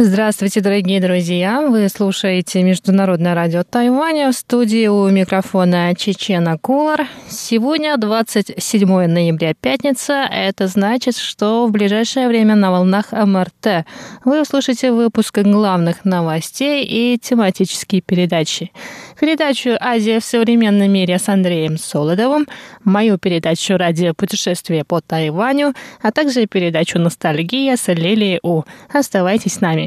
Здравствуйте, дорогие друзья! Вы слушаете Международное радио Тайваня. В студии у микрофона Чечена Кулар. Сегодня 27 ноября, пятница. Это значит, что в ближайшее время на волнах МРТ вы услышите выпуск главных новостей и тематические передачи. Передачу «Азия в современном мире» с Андреем Солодовым, мою передачу «Радио путешествия по Тайваню», а также передачу «Ностальгия» с Лилией У. Оставайтесь с нами.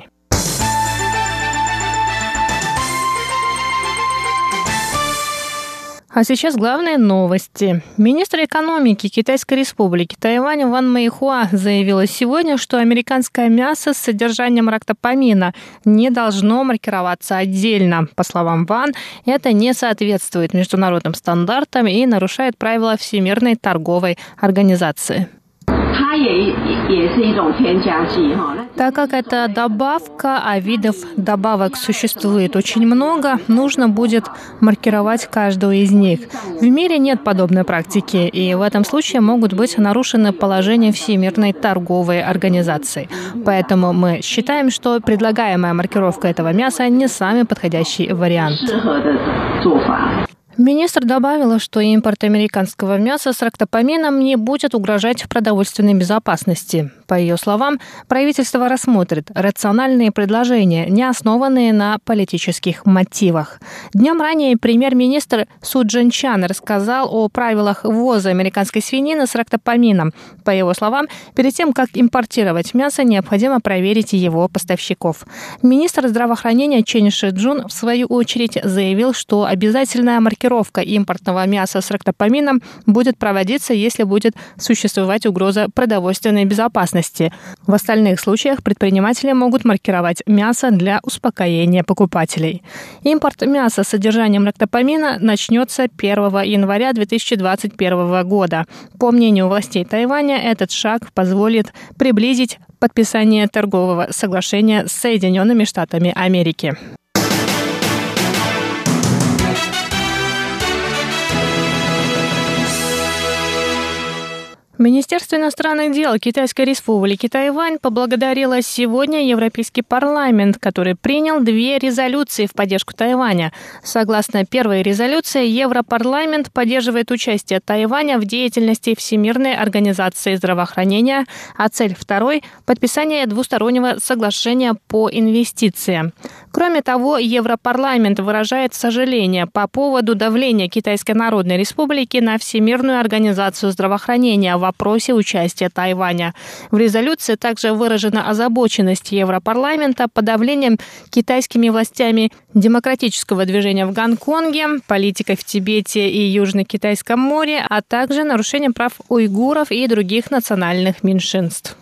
А сейчас главные новости. Министр экономики Китайской республики Тайвань Ван Мэйхуа заявила сегодня, что американское мясо с содержанием рактопамина не должно маркироваться отдельно. По словам Ван, это не соответствует международным стандартам и нарушает правила Всемирной торговой организации. Так как это добавка, а видов добавок существует очень много, нужно будет маркировать каждую из них. В мире нет подобной практики, и в этом случае могут быть нарушены положения Всемирной торговой организации. Поэтому мы считаем, что предлагаемая маркировка этого мяса не самый подходящий вариант. Министр добавила, что импорт американского мяса с рактопамином не будет угрожать продовольственной безопасности. По ее словам, правительство рассмотрит рациональные предложения, не основанные на политических мотивах. Днем ранее премьер-министр Су Джан Чан рассказал о правилах ввоза американской свинины с рактопамином. По его словам, перед тем, как импортировать мясо, необходимо проверить его поставщиков. Министр здравоохранения Чэнь Шичжун, в свою очередь, заявил, что обязательная маркировка импортного мяса с рактопамином будет проводиться, если будет существовать угроза продовольственной безопасности. В остальных случаях предприниматели могут маркировать мясо для успокоения покупателей. Импорт мяса с содержанием рактопамина начнется 1 января 2021 года. По мнению властей Тайваня, этот шаг позволит приблизить подписание торгового соглашения с Соединенными Штатами Америки. Министерство иностранных дел Китайской республики Тайвань поблагодарило сегодня Европейский парламент, который принял две резолюции в поддержку Тайваня. Согласно первой резолюции, Европарламент поддерживает участие Тайваня в деятельности Всемирной организации здравоохранения, а цель второй – подписание двустороннего соглашения по инвестициям. Кроме того, Европарламент выражает сожаление по поводу давления Китайской Народной Республики на Всемирную организацию здравоохранения в вопросе участия Тайваня. В резолюции также выражена озабоченность Европарламента подавлением китайскими властями демократического движения в Гонконге, политикой в Тибете и Южно-Китайском море, а также нарушением прав уйгуров и других национальных меньшинств.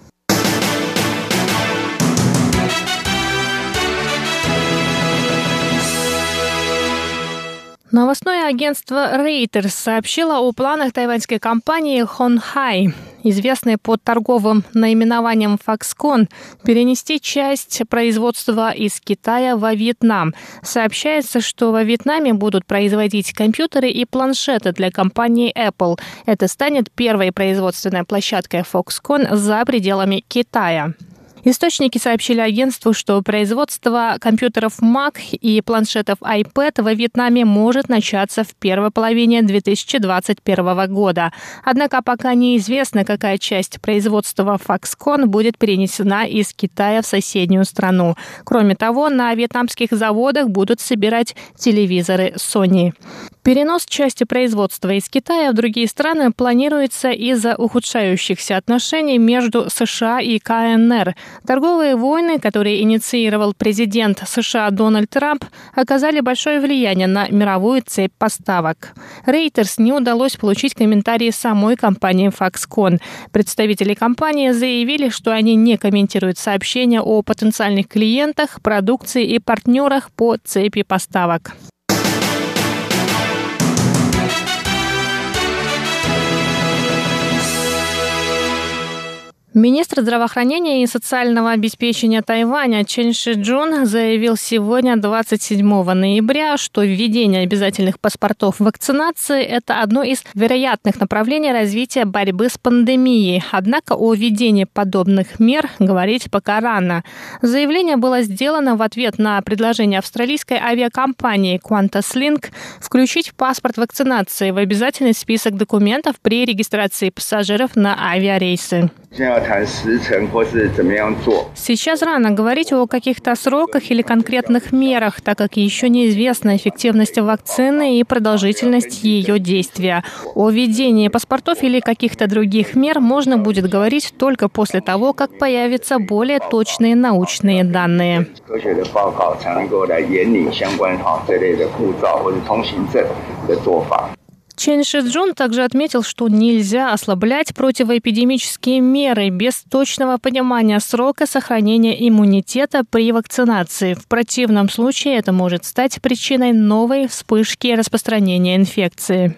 Новостное агентство Reuters сообщило о планах тайваньской компании Hon Hai, известной под торговым наименованием Foxconn, перенести часть производства из Китая во Вьетнам. Сообщается, что во Вьетнаме будут производить компьютеры и планшеты для компании Apple. Это станет первой производственной площадкой Foxconn за пределами Китая. Источники сообщили агентству, что производство компьютеров Mac и планшетов iPad во Вьетнаме может начаться в первой половине 2021 года. Однако пока неизвестно, какая часть производства Foxconn будет перенесена из Китая в соседнюю страну. Кроме того, на вьетнамских заводах будут собирать телевизоры Sony. Перенос части производства из Китая в другие страны планируется из-за ухудшающихся отношений между США и КНР. Торговые войны, которые инициировал президент США Дональд Трамп, оказали большое влияние на мировую цепь поставок. Reuters не удалось получить комментарии самой компании Foxconn. Представители компании заявили, что они не комментируют сообщения о потенциальных клиентах, продукции и партнерах по цепи поставок. Министр здравоохранения и социального обеспечения Тайваня Чэнь Шичжун заявил сегодня, 27 ноября, что введение обязательных паспортов вакцинации – это одно из вероятных направлений развития борьбы с пандемией. Однако о введении подобных мер говорить пока рано. Заявление было сделано в ответ на предложение австралийской авиакомпании «Куантаслинг» включить паспорт вакцинации в обязательный список документов при регистрации пассажиров на авиарейсы. Сейчас рано говорить о каких-то сроках или конкретных мерах, так как еще неизвестна эффективность вакцины и продолжительность ее действия. О введении паспортов или каких-то других мер можно будет говорить только после того, как появятся более точные научные данные. Чэнь Шичжун также отметил, что нельзя ослаблять противоэпидемические меры без точного понимания срока сохранения иммунитета при вакцинации. В противном случае это может стать причиной новой вспышки распространения инфекции.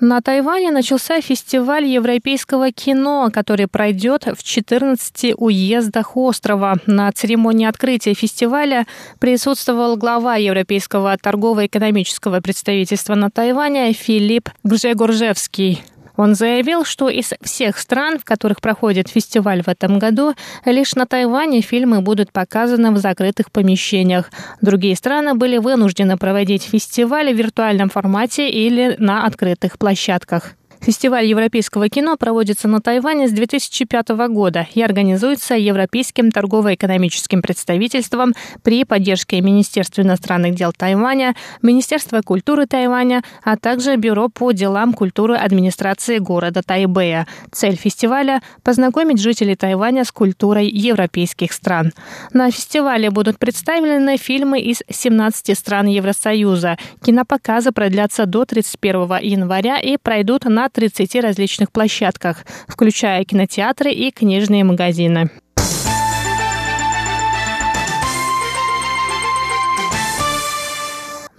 На Тайване начался фестиваль европейского кино, который пройдет в 14 уездах острова. На церемонии открытия фестиваля присутствовал глава Европейского торгово-экономического представительства на Тайване Филипп Гжегоржевский. Он заявил, что из всех стран, в которых проходит фестиваль в этом году, лишь на Тайване фильмы будут показаны в закрытых помещениях. Другие страны были вынуждены проводить фестиваль в виртуальном формате или на открытых площадках. Фестиваль европейского кино проводится на Тайване с 2005 года и организуется Европейским торгово-экономическим представительством при поддержке Министерства иностранных дел Тайваня, Министерства культуры Тайваня, а также Бюро по делам культуры администрации города Тайбэя. Цель фестиваля – познакомить жителей Тайваня с культурой европейских стран. На фестивале будут представлены фильмы из 17 стран Евросоюза. Кинопоказы продлятся до 31 января и пройдут на 30 различных площадках, включая кинотеатры и книжные магазины.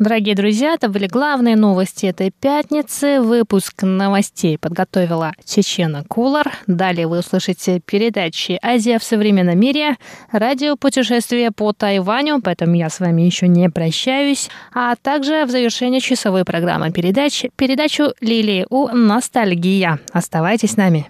Дорогие друзья, это были главные новости этой пятницы. Выпуск новостей подготовила Чечена Кулар. Далее вы услышите передачи «Азия в современном мире», радиопутешествие по Тайваню, поэтому я с вами еще не прощаюсь, а также в завершении часовой программы передач передачу «Лилии У. Ностальгия». Оставайтесь с нами.